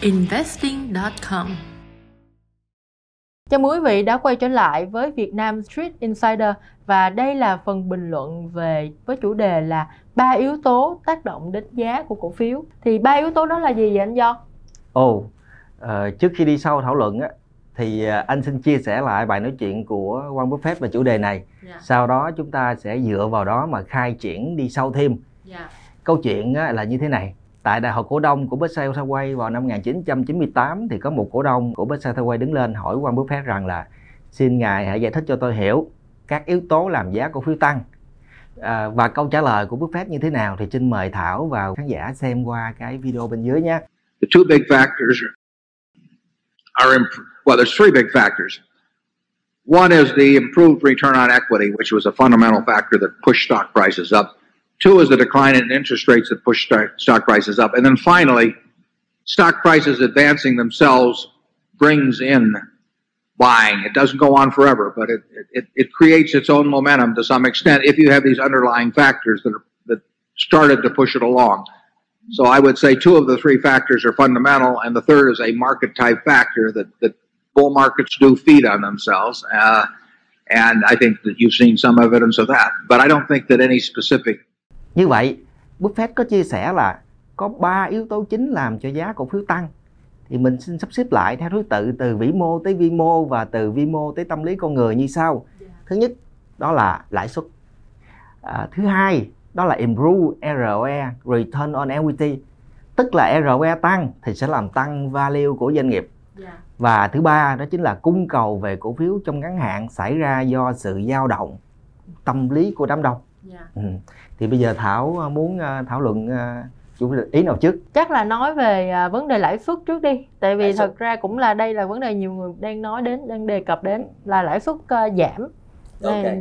Investing.com. Chào mừng quý vị đã quay trở lại với Việt Nam Street Insider, và đây là phần bình luận về với chủ đề là 3 yếu tố tác động đến giá của cổ phiếu. Thì 3 yếu tố đó là gì vậy anh Do? Trước khi đi sâu thảo luận á, thì anh xin chia sẻ lại bài nói chuyện của Warren Buffett về chủ đề này. Sau đó chúng ta sẽ dựa vào đó mà khai triển đi sâu thêm. Câu chuyện là như thế này. Tại đại hội cổ đông của Berkshire Hathaway vào năm 1998 thì có một cổ đông của Berkshire Hathaway đứng lên hỏi Warren Buffett rằng là xin ngài hãy giải thích cho tôi hiểu các yếu tố làm giá cổ phiếu tăng. Và câu trả lời của Buffett như thế nào thì xin mời Thảo và khán giả xem qua cái video bên dưới nhé. The two big factors are well, there's three big factors. One is the improved return on equity, which was a fundamental factor that pushed stock prices up. Two is the decline in interest rates that pushed stock prices up. And then finally, stock prices advancing themselves brings in buying. It doesn't go on forever, but it creates its own momentum to some extent if you have these underlying factors that started to push it along. So I would say two of the three factors are fundamental, and the third is a market-type factor that bull markets do feed on themselves. And I think that you've seen some evidence of that. But I don't think that any specific. Như vậy, Buffett có chia sẻ là có 3 yếu tố chính làm cho giá cổ phiếu tăng. Thì mình xin sắp xếp lại theo thứ tự từ vĩ mô tới vi mô và từ vi mô tới tâm lý con người như sau. Thứ nhất, đó là lãi suất. Thứ hai, đó là improve ROE, return on equity. Tức là ROE tăng thì sẽ làm tăng value của doanh nghiệp. Và thứ ba, đó chính là cung cầu về cổ phiếu trong ngắn hạn xảy ra do sự dao động tâm lý của đám đông. Thì bây giờ Thảo muốn thảo luận chủ ý nào trước? Chắc là nói về vấn đề lãi suất trước đi. Tại vì thật ra cũng là đây là vấn đề nhiều người đang nói đến, đang đề cập đến là lãi suất giảm.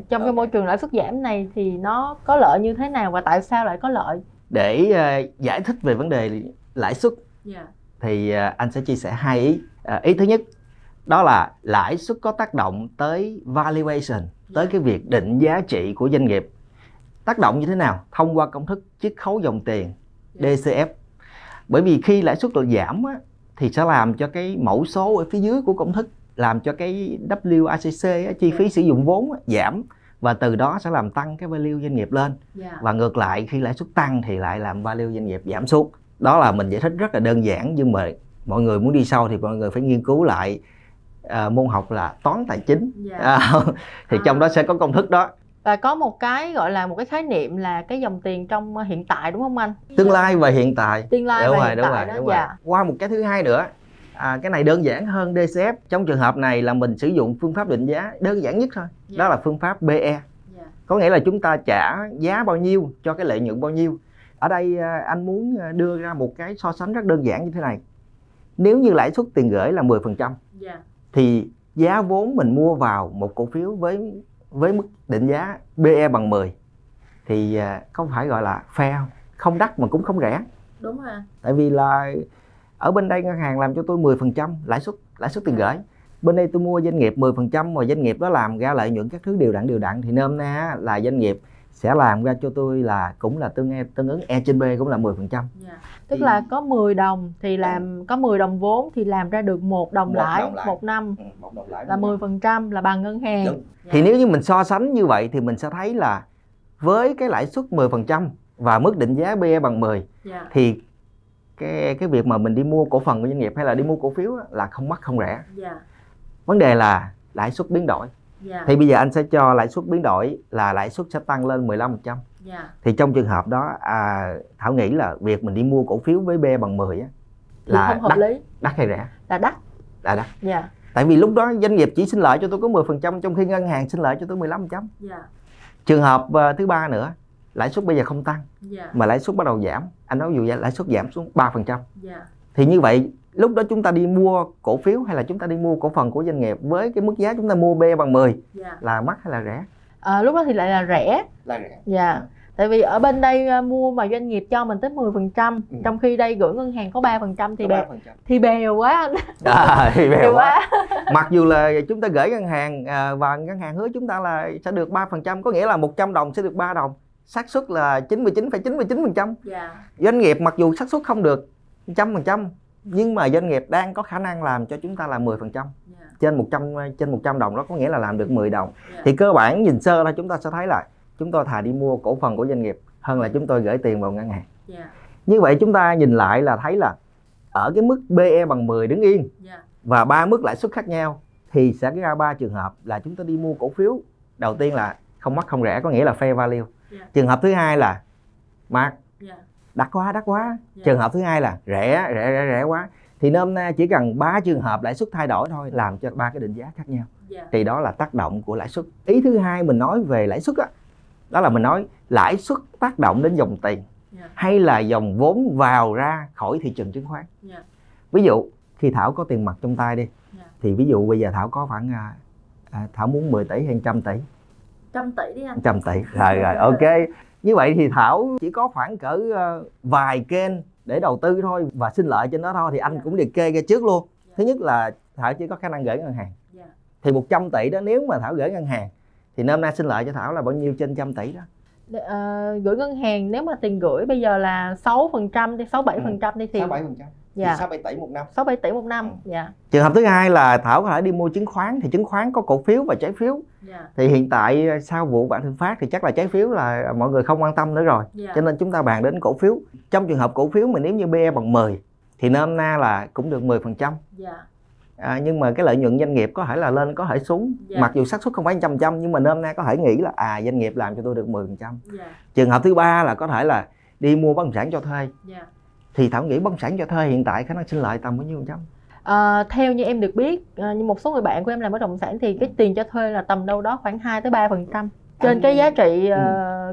Trong cái môi trường lãi suất giảm này thì nó có lợi như thế nào và tại sao lại có lợi? Để giải thích về vấn đề lãi suất thì anh sẽ chia sẻ hai ý. Ý thứ nhất, đó là lãi suất có tác động tới valuation, tới cái việc định giá trị của doanh nghiệp. Tác động như thế nào? Thông qua công thức chiết khấu dòng tiền DCF. Bởi vì khi lãi suất giảm á, thì sẽ làm cho cái mẫu số ở phía dưới của công thức, làm cho cái WACC á, chi phí sử dụng vốn á, giảm, và từ đó sẽ làm tăng cái value doanh nghiệp lên. Và ngược lại, khi lãi suất tăng thì lại làm value doanh nghiệp giảm xuống. Đó là mình giải thích rất là đơn giản, nhưng mà mọi người muốn đi sâu thì mọi người phải nghiên cứu lại môn học là toán tài chính. Thì trong đó sẽ có công thức đó. Và có một cái gọi là một cái khái niệm là cái dòng tiền trong hiện tại, đúng không anh? Tương lai và hiện tại. Tương lai và hiện tại đó. Qua một cái thứ hai nữa, cái này đơn giản hơn DCF. Trong trường hợp này là mình sử dụng phương pháp định giá đơn giản nhất thôi. Đó là phương pháp PE. Có nghĩa là chúng ta trả giá bao nhiêu cho cái lợi nhuận bao nhiêu. Ở đây anh muốn đưa ra một cái so sánh rất đơn giản như thế này. Nếu như lãi suất tiền gửi là 10%, thì giá vốn mình mua vào một cổ phiếu với mức định giá PE bằng 10 thì không phải gọi là fair, không đắt mà cũng không rẻ. Đúng rồi. Tại vì là ở bên đây ngân hàng làm cho tôi 10% lãi suất tiền gửi. Bên đây tôi mua doanh nghiệp 10% mà doanh nghiệp đó làm ra lợi nhuận các thứ đều đặn thì nôm na là doanh nghiệp sẽ làm ra cho tôi là cũng là tương ứng E trên B cũng là 10%. Tức là có 10 đồng thì làm có 10 đồng vốn thì làm ra được 1 đồng lãi. Một năm là 10% là bằng ngân hàng. Thì nếu như mình so sánh như vậy thì mình sẽ thấy là với cái lãi suất 10% và mức định giá PE bằng 10 thì cái việc mà mình đi mua cổ phần của doanh nghiệp hay là đi mua cổ phiếu là không mắc không rẻ. Vấn đề là lãi suất biến đổi. Thì bây giờ anh sẽ cho lãi suất biến đổi là lãi suất sẽ tăng lên 15%. Thì trong trường hợp đó Thảo nghĩ là việc mình đi mua cổ phiếu với B bằng 10 á, là không hợp lý. Đắt hay rẻ? Là đắt. Tại vì lúc đó doanh nghiệp chỉ sinh lợi cho tôi có 10% trong khi ngân hàng sinh lợi cho tôi 15%. Trường hợp thứ ba nữa, lãi suất bây giờ không tăng mà lãi suất bắt đầu giảm. Anh nói ví dụ lãi suất giảm xuống 3%. Thì như vậy lúc đó chúng ta đi mua cổ phiếu hay là chúng ta đi mua cổ phần của doanh nghiệp với cái mức giá chúng ta mua B bằng 10 là mắc hay là rẻ? Lúc đó thì lại là rẻ. Tại vì ở bên đây mua mà doanh nghiệp cho mình tới 10%, trong khi đây gửi ngân hàng có 3% thì bèo quá anh. Mặc dù là chúng ta gửi ngân hàng và ngân hàng hứa chúng ta là sẽ được 3%, có nghĩa là 100 đồng sẽ được 3 đồng. Xác suất là 99,99%. Doanh nghiệp mặc dù xác suất không được 100%, nhưng mà doanh nghiệp đang có khả năng làm cho chúng ta là 10% trên 100 đồng, đó có nghĩa là làm được 10 đồng. Thì cơ bản nhìn sơ ra chúng ta sẽ thấy là chúng tôi thà đi mua cổ phần của doanh nghiệp hơn là chúng tôi gửi tiền vào ngân hàng. Như vậy chúng ta nhìn lại là thấy là ở cái mức PE bằng 10 đứng yên và ba mức lãi suất khác nhau thì sẽ ra ba trường hợp là chúng ta đi mua cổ phiếu. Đầu tiên là không mắc không rẻ, có nghĩa là fair value. Trường hợp thứ hai là mắc, đắt quá. Trường hợp thứ hai là rẻ quá. Thì nôm na chỉ cần 3 trường hợp lãi suất thay đổi thôi làm cho ba cái định giá khác nhau. Thì đó là tác động của lãi suất. Ý thứ hai mình nói về lãi suất đó là mình nói lãi suất tác động đến dòng tiền hay là dòng vốn vào ra khỏi thị trường chứng khoán. Ví dụ khi Thảo có tiền mặt trong tay đi, thì ví dụ bây giờ Thảo có khoảng Thảo muốn 10 tỷ hay 100 tỷ? 100 tỷ đi anh. 100 tỷ. Rồi, ok. Như vậy thì Thảo chỉ có khoảng cỡ vài kênh để đầu tư thôi và sinh lợi trên đó thôi, thì anh cũng liệt kê ra trước luôn. Thứ nhất là Thảo chỉ có khả năng gửi ngân hàng. Thì 100 tỷ đó nếu mà Thảo gửi ngân hàng thì năm nay sinh lợi cho Thảo là bao nhiêu trên 100 tỷ đó? Gửi ngân hàng nếu mà tiền gửi bây giờ là 6% đi, 6-7% đi thì 6-7%. Dạ. 6-7 tỷ một năm. 6-7 tỷ một năm. Dạ. Trường hợp thứ hai là Thảo có thể đi mua chứng khoán, thì chứng khoán có cổ phiếu và trái phiếu. Thì hiện tại sau vụ Vạn Thịnh Phát thì chắc là trái phiếu là mọi người không quan tâm nữa rồi. Cho nên chúng ta bàn đến cổ phiếu. Trong trường hợp cổ phiếu mà nếu như PE bằng 10 thì nôm na là cũng được 10%. Nhưng mà cái lợi nhuận doanh nghiệp có thể là lên có thể xuống. Mặc dù xác suất không phải 100%, nhưng mà nôm na có thể nghĩ là doanh nghiệp làm cho tôi được 10%. Trường hợp thứ ba là có thể là đi mua bất động sản cho thuê. Thì Thảo nghĩ bất động sản cho thuê hiện tại khả năng sinh lợi tầm bao nhiêu phần trăm? Theo như em được biết, như một số người bạn của em làm bất động sản thì cái tiền cho thuê là tầm đâu đó khoảng 2-3% trên cái giá trị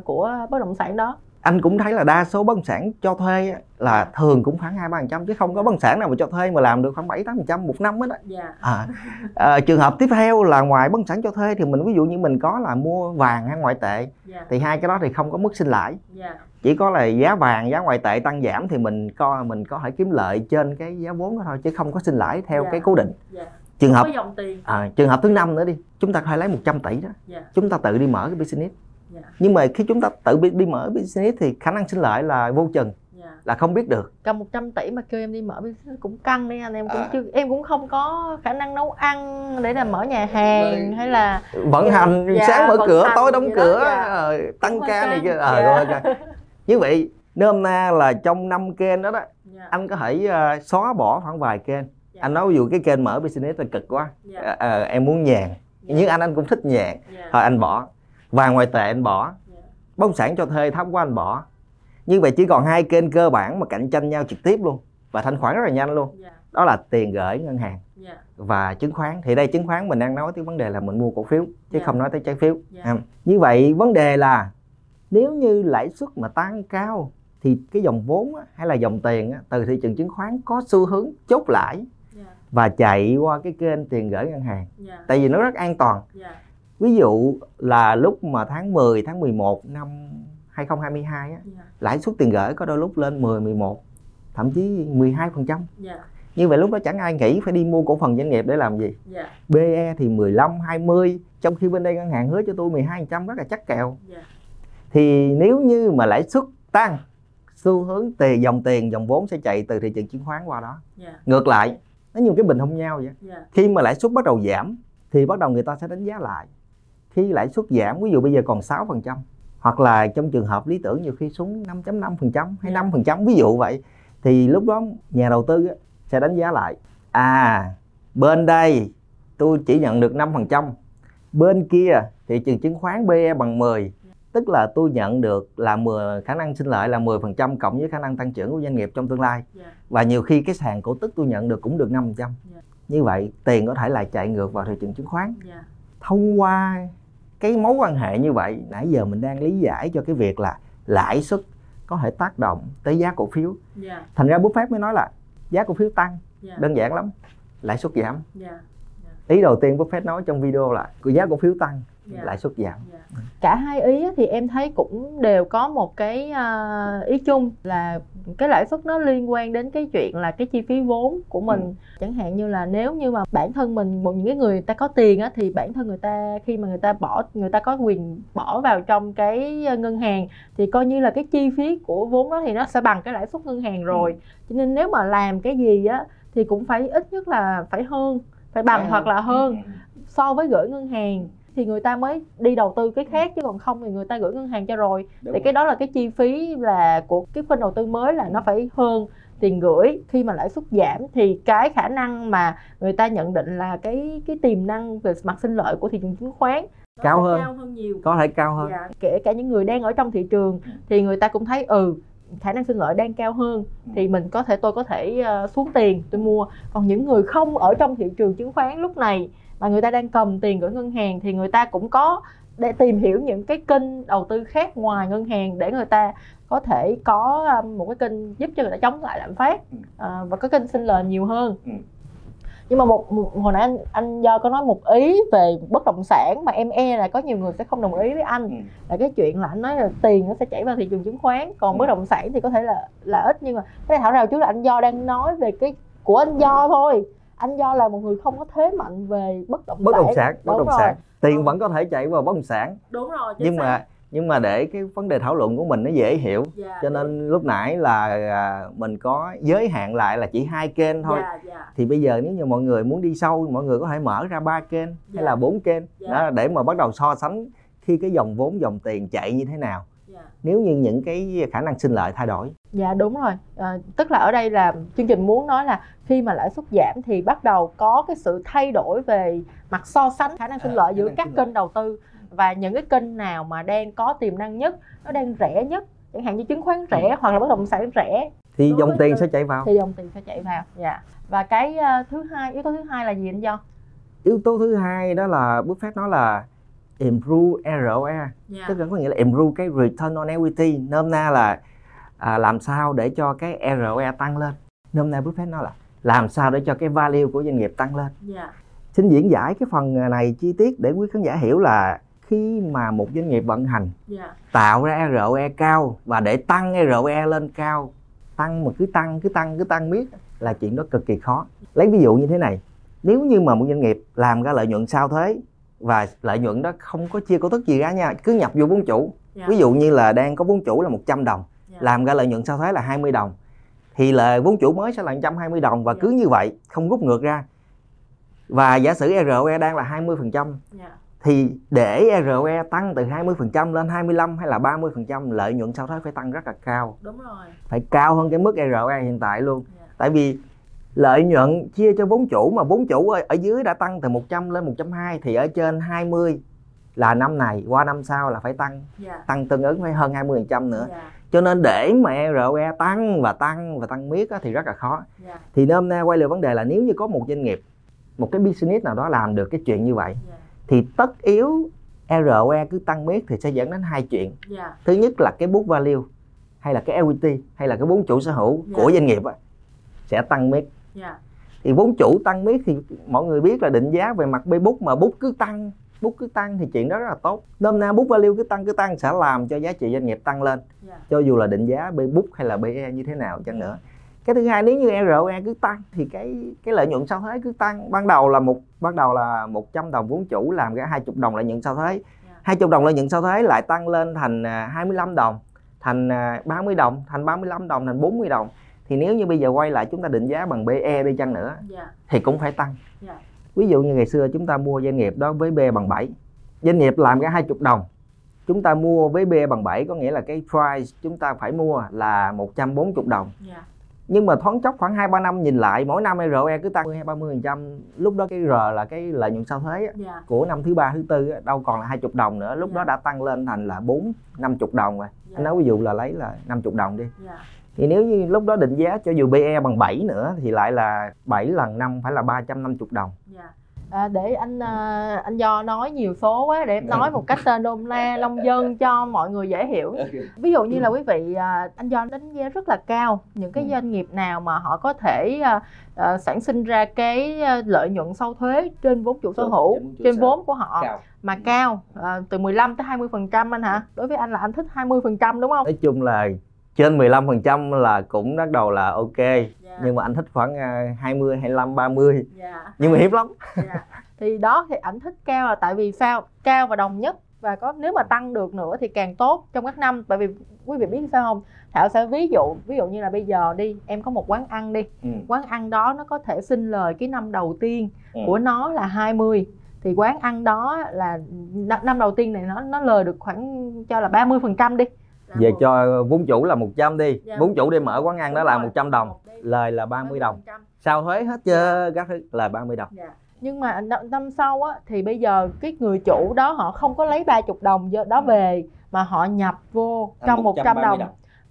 của bất động sản đó. Anh cũng thấy là đa số bất động sản cho thuê là thường cũng khoảng 2-3%, chứ không có bất động sản nào mà cho thuê mà làm được khoảng 7-8% một năm hết á. Trường hợp tiếp theo là ngoài bất động sản cho thuê thì mình ví dụ như mình có là mua vàng hay ngoại tệ, thì hai cái đó thì không có mức sinh lãi. Chỉ có là giá vàng giá ngoại tệ tăng giảm thì mình có thể kiếm lợi trên cái giá vốn đó thôi, chứ không có sinh lãi theo cái cố định. Trường hợp thứ năm nữa đi, chúng ta có thể lấy 100 tỷ đó, chúng ta tự đi mở cái business. Nhưng mà khi chúng ta tự đi mở business thì khả năng sinh lợi là vô chừng, là không biết được. Cầm 100 tỷ mà kêu em đi mở business cũng căng đấy anh. Em cũng em cũng không có khả năng nấu ăn để là mở nhà hàng hay là vận hành, sáng mở cửa tối đóng cửa, tăng ca này kia. Như vậy nôm na là trong 5 kênh đó đó, anh có thể xóa bỏ khoảng vài kênh. Anh nói ví dụ cái kênh mở business là cực quá, em muốn nhàn, nhưng anh cũng thích nhàn, thôi anh bỏ. Vàng ngoại tệ anh bỏ, bất động sản cho thuê thấp quá anh bỏ. Như vậy chỉ còn hai kênh cơ bản mà cạnh tranh nhau trực tiếp luôn và thanh khoản rất là nhanh luôn. Đó là tiền gửi ngân hàng và chứng khoán. Thì đây chứng khoán mình đang nói tới vấn đề là mình mua cổ phiếu chứ không nói tới trái phiếu. Như vậy vấn đề là nếu như lãi suất mà tăng cao thì cái dòng vốn hay là dòng tiền từ thị trường chứng khoán có xu hướng chốt lãi và chạy qua cái kênh tiền gửi ngân hàng. Tại vì nó rất an toàn. Ví dụ là lúc mà tháng 10, tháng 11 năm 2022 lãi suất tiền gửi có đôi lúc lên 10, 11, thậm chí 12%. Như vậy lúc đó chẳng ai nghĩ phải đi mua cổ phần doanh nghiệp để làm gì. PE thì 15, 20, trong khi bên đây ngân hàng hứa cho tôi 12% rất là chắc kèo. Thì nếu như mà lãi suất tăng, xu hướng tiền, dòng vốn sẽ chạy từ thị trường chứng khoán qua đó. Ngược lại, nó như cái bình thông nhau vậy. Khi mà lãi suất bắt đầu giảm thì bắt đầu người ta sẽ đánh giá lại. Khi lãi suất giảm, ví dụ bây giờ còn 6%, hoặc là trong trường hợp lý tưởng nhiều khi xuống 5.5% hay 5%, ví dụ vậy, thì lúc đó nhà đầu tư sẽ đánh giá lại. Bên đây tôi chỉ nhận được 5%, bên kia thị trường chứng khoán PE bằng 10, tức là tôi nhận được là 10, khả năng sinh lợi là 10% cộng với khả năng tăng trưởng của doanh nghiệp trong tương lai. Và nhiều khi cái sàn cổ tức tôi nhận được cũng được 5%. Như vậy tiền có thể là chạy ngược vào thị trường chứng khoán. Thông qua cái mối quan hệ như vậy, nãy giờ mình đang lý giải cho cái việc là lãi suất có thể tác động tới giá cổ phiếu. Thành ra Buffett mới nói là giá cổ phiếu tăng, đơn giản lắm, lãi suất giảm. Ý đầu tiên Buffett nói trong video là giá cổ phiếu tăng, lãi suất giảm. Cả hai ý thì em thấy cũng đều có một cái ý chung là cái lãi suất nó liên quan đến cái chuyện là cái chi phí vốn của mình. Chẳng hạn như là nếu như mà bản thân mình, một những cái người ta có tiền á, thì bản thân người ta khi mà người ta có quyền bỏ vào trong cái ngân hàng thì coi như là cái chi phí của vốn đó thì nó sẽ bằng cái lãi suất ngân hàng rồi. Cho nên nếu mà làm cái gì á thì cũng phải ít nhất là phải bằng hoặc là hơn so với gửi ngân hàng, thì người ta mới đi đầu tư cái khác, chứ còn không thì người ta gửi ngân hàng cho rồi. Đúng thì rồi. Cái đó là cái chi phí là của cái phiên đầu tư mới là nó phải hơn tiền gửi. Khi mà lãi suất giảm thì cái khả năng mà người ta nhận định là cái tiềm năng về mặt sinh lợi của thị trường chứng khoán cao hơn nhiều, có thể cao hơn. Dạ. Kể cả những người đang ở trong thị trường thì người ta cũng thấy khả năng sinh lợi đang cao hơn thì tôi có thể xuống tiền tôi mua. Còn những người không ở trong thị trường chứng khoán lúc này mà người ta đang cầm tiền gửi ngân hàng thì người ta cũng có để tìm hiểu những cái kênh đầu tư khác ngoài ngân hàng để người ta có thể có một cái kênh giúp cho người ta chống lại lạm phát và có kênh sinh lời nhiều hơn. Nhưng mà hồi nãy anh Do có nói một ý về bất động sản mà em là có nhiều người sẽ không đồng ý với anh, là cái chuyện là anh nói là tiền nó sẽ chảy vào thị trường chứng khoán, còn bất động sản thì có thể là ít. Nhưng mà cái thảo nào trước là anh Do đang nói về cái của anh Do thôi. Anh Do là một người không có thế mạnh về bất động sản. Tiền vẫn có thể chạy vào bất động sản. Đúng rồi. Nhưng mà để cái vấn đề thảo luận của mình nó dễ hiểu, cho nên lúc nãy là mình có giới hạn lại là chỉ 2 kênh thôi. Thì bây giờ nếu như mọi người muốn đi sâu, mọi người có thể mở ra 3 kênh hay là 4 kênh đó, để mà bắt đầu so sánh khi cái dòng vốn, dòng tiền chạy như thế nào. Nếu như những cái khả năng sinh lợi thay đổi. Dạ đúng rồi, tức là ở đây là chương trình muốn nói là khi mà lãi suất giảm thì bắt đầu có cái sự thay đổi về mặt so sánh khả năng sinh lợi giữa các kênh đầu tư, và những cái kênh nào mà đang có tiềm năng nhất, nó đang rẻ nhất, chẳng hạn như chứng khoán rẻ hoặc là bất động sản rẻ thì dòng tiền sẽ chảy vào. Dạ. Và cái yếu tố thứ hai là gì anh Do? Yếu tố thứ hai đó là Buffett nói là improve ROE, tức là có nghĩa là improve cái return on equity, nôm na là làm sao để cho cái ROE tăng lên. Nôm na Buffett nói là làm sao để cho cái value của doanh nghiệp tăng lên. Xin diễn giải cái phần này chi tiết để quý khán giả hiểu là khi mà một doanh nghiệp vận hành tạo ra ROE cao, và để tăng ROE lên cao, tăng mà cứ tăng miết là chuyện đó cực kỳ khó. Lấy ví dụ như thế này, nếu như mà một doanh nghiệp làm ra lợi nhuận sau thuế, và lợi nhuận đó không có chia cổ tức gì ra nha, cứ nhập vô vốn chủ. Ví dụ như là đang có vốn chủ là 100 đồng, làm ra lợi nhuận sau thuế là 20 đồng, thì là vốn chủ mới sẽ là 120 đồng, và cứ như vậy không rút ngược ra. Và giả sử ROE đang là 20%, thì để ROE tăng từ 20% lên 25 hay là 30%, lợi nhuận sau thuế phải tăng rất là cao. Đúng rồi. Phải cao hơn cái mức ROE hiện tại luôn. Tại vì lợi nhuận chia cho vốn chủ, mà vốn chủ ở dưới đã tăng từ 100 lên 120, thì ở trên 20 là năm này qua năm sau là phải tăng tương ứng phải hơn 20% nữa. Cho nên để mà ROE tăng miết á, thì rất là khó. Thì nôm na quay lại vấn đề là nếu như có một doanh nghiệp, một cái business nào đó làm được cái chuyện như vậy thì tất yếu ROE cứ tăng miết thì sẽ dẫn đến hai chuyện. Thứ nhất là cái book value hay là cái equity hay là cái vốn chủ sở hữu của doanh nghiệp á, sẽ tăng miết. Thì vốn chủ tăng miết thì mọi người biết là định giá về mặt book, mà book cứ tăng thì chuyện đó rất là tốt. Nôm na book value cứ tăng sẽ làm cho giá trị doanh nghiệp tăng lên, cho dù là định giá book hay là PE như thế nào chăng nữa. Cái thứ hai, nếu như ROE cứ tăng thì cái lợi nhuận sau thuế cứ tăng. Ban đầu là 100 đồng vốn chủ làm ra 20 đồng lợi nhuận sau thuế. 20 đồng lợi nhuận sau thuế lại tăng lên thành 25 đồng, thành 30 đồng, thành 35 đồng, thành 40 đồng. Thì nếu như bây giờ quay lại chúng ta định giá bằng PE đi chăng nữa thì cũng phải tăng. Ví dụ như ngày xưa chúng ta mua doanh nghiệp đó với PE bằng 7. Doanh nghiệp làm ra 20 đồng. Chúng ta mua với PE bằng 7, có nghĩa là cái price chúng ta phải mua là 140 đồng. Nhưng mà thoáng chốc khoảng 2-3 năm nhìn lại, mỗi năm ROE cứ tăng 20-30%. Lúc đó cái R là cái lợi nhuận sau thuế của năm thứ 3, thứ 4 đâu còn là 20 đồng nữa. Lúc đó đã tăng lên thành là 4-50 đồng rồi. Anh nói ví dụ là lấy là 50 đồng đi. Thì nếu như lúc đó định giá cho dù PE bằng 7 nữa thì lại là 7 lần 5 phải là 350 đồng. để anh Do nói nhiều số quá, để em nói một cách nôm na long dân cho mọi người dễ hiểu. Ví dụ như là quý vị, anh Do đánh giá rất là cao những cái doanh nghiệp nào mà họ có thể sản sinh ra cái lợi nhuận sau thuế trên vốn chủ sở hữu, trên vốn của họ mà cao, từ 15 tới 20% anh hả? Đối với anh là anh thích 20% đúng không? Nói chung là trên 15% là cũng bắt đầu là ok, nhưng mà anh thích khoảng 20, 25, 30, nhưng mà hiếm lắm. Thì đó, thì ảnh thích cao là tại vì sao? Cao và đồng nhất, và có nếu mà tăng được nữa thì càng tốt trong các năm. Tại vì quý vị biết sao không? Thảo sẽ ví dụ như là bây giờ đi, em có một quán ăn đi, quán ăn đó nó có thể sinh lời cái năm đầu tiên của nó là 20. Thì quán ăn đó là năm đầu tiên này nó lời được khoảng cho là 30% đi. Về cho vốn chủ là 100 đi, vốn chủ đi mở quán ăn đó là 100 đồng, lời là 30 đồng. Sau thuế hết các thứ là 30 đồng. Nhưng mà năm sau á, thì bây giờ cái người chủ đó họ không có lấy 30 đồng đó về mà họ nhập vô trong 100 đồng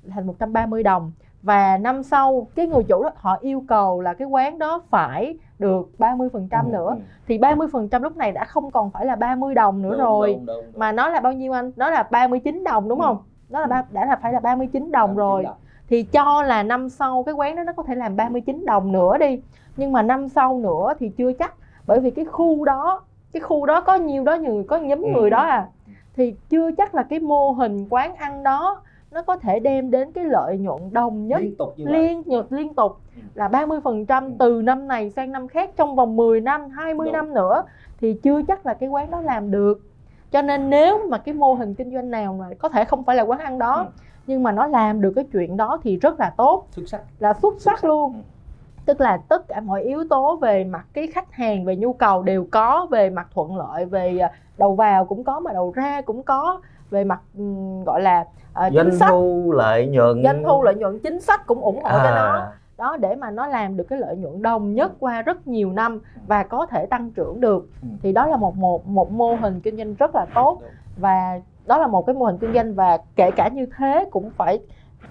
thành 130 đồng. Và năm sau cái người chủ đó họ yêu cầu là cái quán đó phải được 30% nữa. Thì 30% lúc này đã không còn phải là 30 đồng nữa đúng. Mà nó là bao nhiêu anh? Nó là 39 đồng đúng không? Nó là phải là 39 đồng rồi. Thì cho là năm sau cái quán đó nó có thể làm 39 đồng nữa đi. Nhưng mà năm sau nữa thì chưa chắc, bởi vì cái khu đó có nhiều đó, có nhóm người đó à. Thì chưa chắc là cái mô hình quán ăn đó nó có thể đem đến cái lợi nhuận đồng nhất liên tục là 30% từ năm này sang năm khác, trong vòng 10 năm, 20 năm nữa thì chưa chắc là cái quán đó làm được. Cho nên nếu mà cái mô hình kinh doanh nào mà có thể không phải là quán ăn đó, nhưng mà nó làm được cái chuyện đó thì rất là tốt, xuất sắc luôn. Tức là tất cả mọi yếu tố về mặt cái khách hàng, về nhu cầu đều có, về mặt thuận lợi, về đầu vào cũng có mà đầu ra cũng có, về mặt gọi là doanh thu lợi nhuận, chính sách cũng ủng hộ cho nó. Đó, để mà nó làm được cái lợi nhuận đồng nhất qua rất nhiều năm và có thể tăng trưởng được. Thì đó là một mô hình kinh doanh rất là tốt, và đó là một cái mô hình kinh doanh, và kể cả như thế cũng phải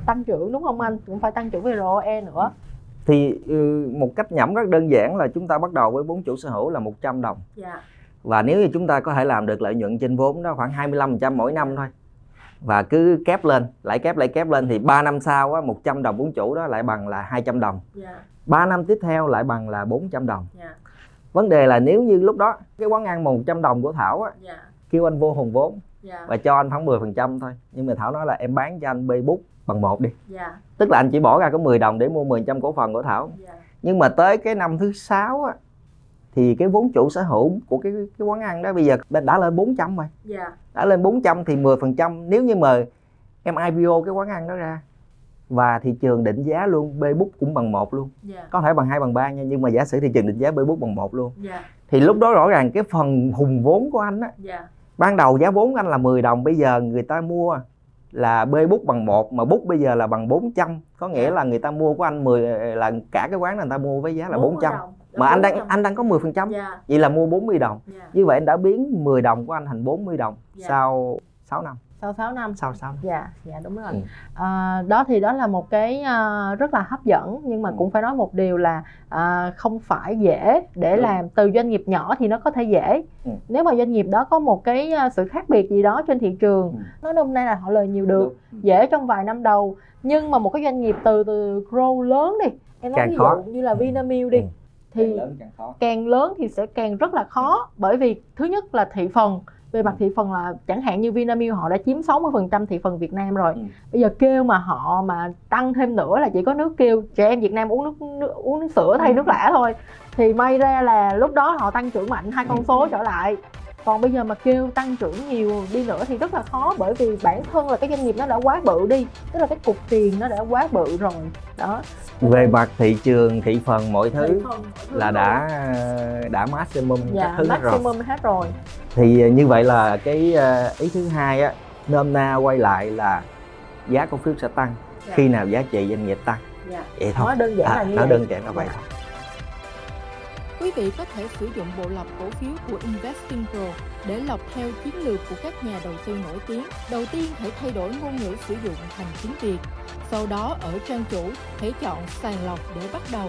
tăng trưởng đúng không anh? Cũng phải tăng trưởng về ROE nữa. Thì một cách nhẩm rất đơn giản là chúng ta bắt đầu với vốn chủ sở hữu là 100 đồng. Và nếu như chúng ta có thể làm được lợi nhuận trên vốn đó khoảng 25% mỗi năm thôi, và cứ kép lên, lại kép lên thì 3 năm sau á, 100 đồng vốn chủ đó lại bằng là 200 đồng. 3 năm tiếp theo lại bằng là 400 đồng. Vấn đề là nếu như lúc đó cái quán ăn 100 đồng của Thảo á, kêu anh vô hùn vốn và cho anh khoảng 10% thôi, nhưng mà Thảo nói là em bán cho anh bút bằng 1 đi. Tức là anh chỉ bỏ ra có 10 đồng để mua 10% cổ phần của Thảo. Nhưng mà tới cái năm thứ 6 á, thì cái vốn chủ sở hữu của cái quán ăn đó bây giờ đã lên 400 rồi. Đã lên 400 thì 10%, nếu như mà em IPO cái quán ăn đó ra và thị trường định giá luôn B-book cũng bằng 1 luôn. Có thể bằng 2 bằng 3 nha, nhưng mà giả sử thị trường định giá B-book bằng 1 luôn. Thì lúc đó rõ ràng cái phần hùng vốn của anh á, ban đầu giá vốn của anh là 10 đồng, bây giờ người ta mua là B-book bằng 1 mà book bây giờ là bằng 400, có nghĩa là người ta mua của anh 10 là cả cái quán này người ta mua với giá là 400. Mà anh đang có 10%, vậy là mua 40 đồng. Như vậy anh đã biến 10 đồng của anh thành 40 đồng sau 6 năm. Sau 6 năm. Dạ đúng rồi. Đó thì đó là một cái rất là hấp dẫn, nhưng mà cũng phải nói một điều là không phải dễ để làm. Từ doanh nghiệp nhỏ thì nó có thể dễ. Nếu mà doanh nghiệp đó có một cái sự khác biệt gì đó trên thị trường, nói hôm nay là họ lời nhiều được, dễ trong vài năm đầu. Nhưng mà một cái doanh nghiệp từ grow lớn đi, em nói ví dụ như là Vinamilk đi, thì càng lớn thì sẽ càng rất là khó. Bởi vì thứ nhất là thị phần, về mặt thị phần là chẳng hạn như Vinamilk họ đã chiếm 60% thị phần Việt Nam rồi. Bây giờ kêu mà họ mà tăng thêm nữa là chỉ có nước kêu, trẻ em Việt Nam uống nước sữa thay nước lã thôi, thì may ra là lúc đó họ tăng trưởng mạnh 2 con số trở lại. Còn bây giờ mà kêu tăng trưởng nhiều đi nữa thì rất là khó, bởi vì bản thân là cái doanh nghiệp nó đã quá bự đi, tức là cái cục tiền nó đã quá bự rồi đó. Về mặt thị trường, thị phần, mọi thứ là đã maximum các thứ hết rồi. Thì như vậy là cái ý thứ hai á, nôm na quay lại là giá cổ phiếu sẽ tăng khi nào giá trị doanh nghiệp tăng. Vậy thôi. Nó đơn giản là như vậy. Nó đơn giản là vậy thôi. Quý vị có thể sử dụng bộ lọc cổ phiếu của Investing Pro để lọc theo chiến lược của các nhà đầu tư nổi tiếng. Đầu tiên, hãy thay đổi ngôn ngữ sử dụng thành tiếng Việt. Sau đó, ở trang chủ, hãy chọn sàng lọc để bắt đầu.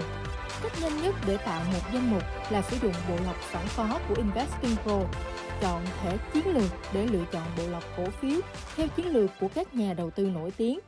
cách nhanh nhất để tạo một danh mục là sử dụng bộ lọc sẵn có của Investing Pro. Chọn thẻ chiến lược để lựa chọn bộ lọc cổ phiếu theo chiến lược của các nhà đầu tư nổi tiếng.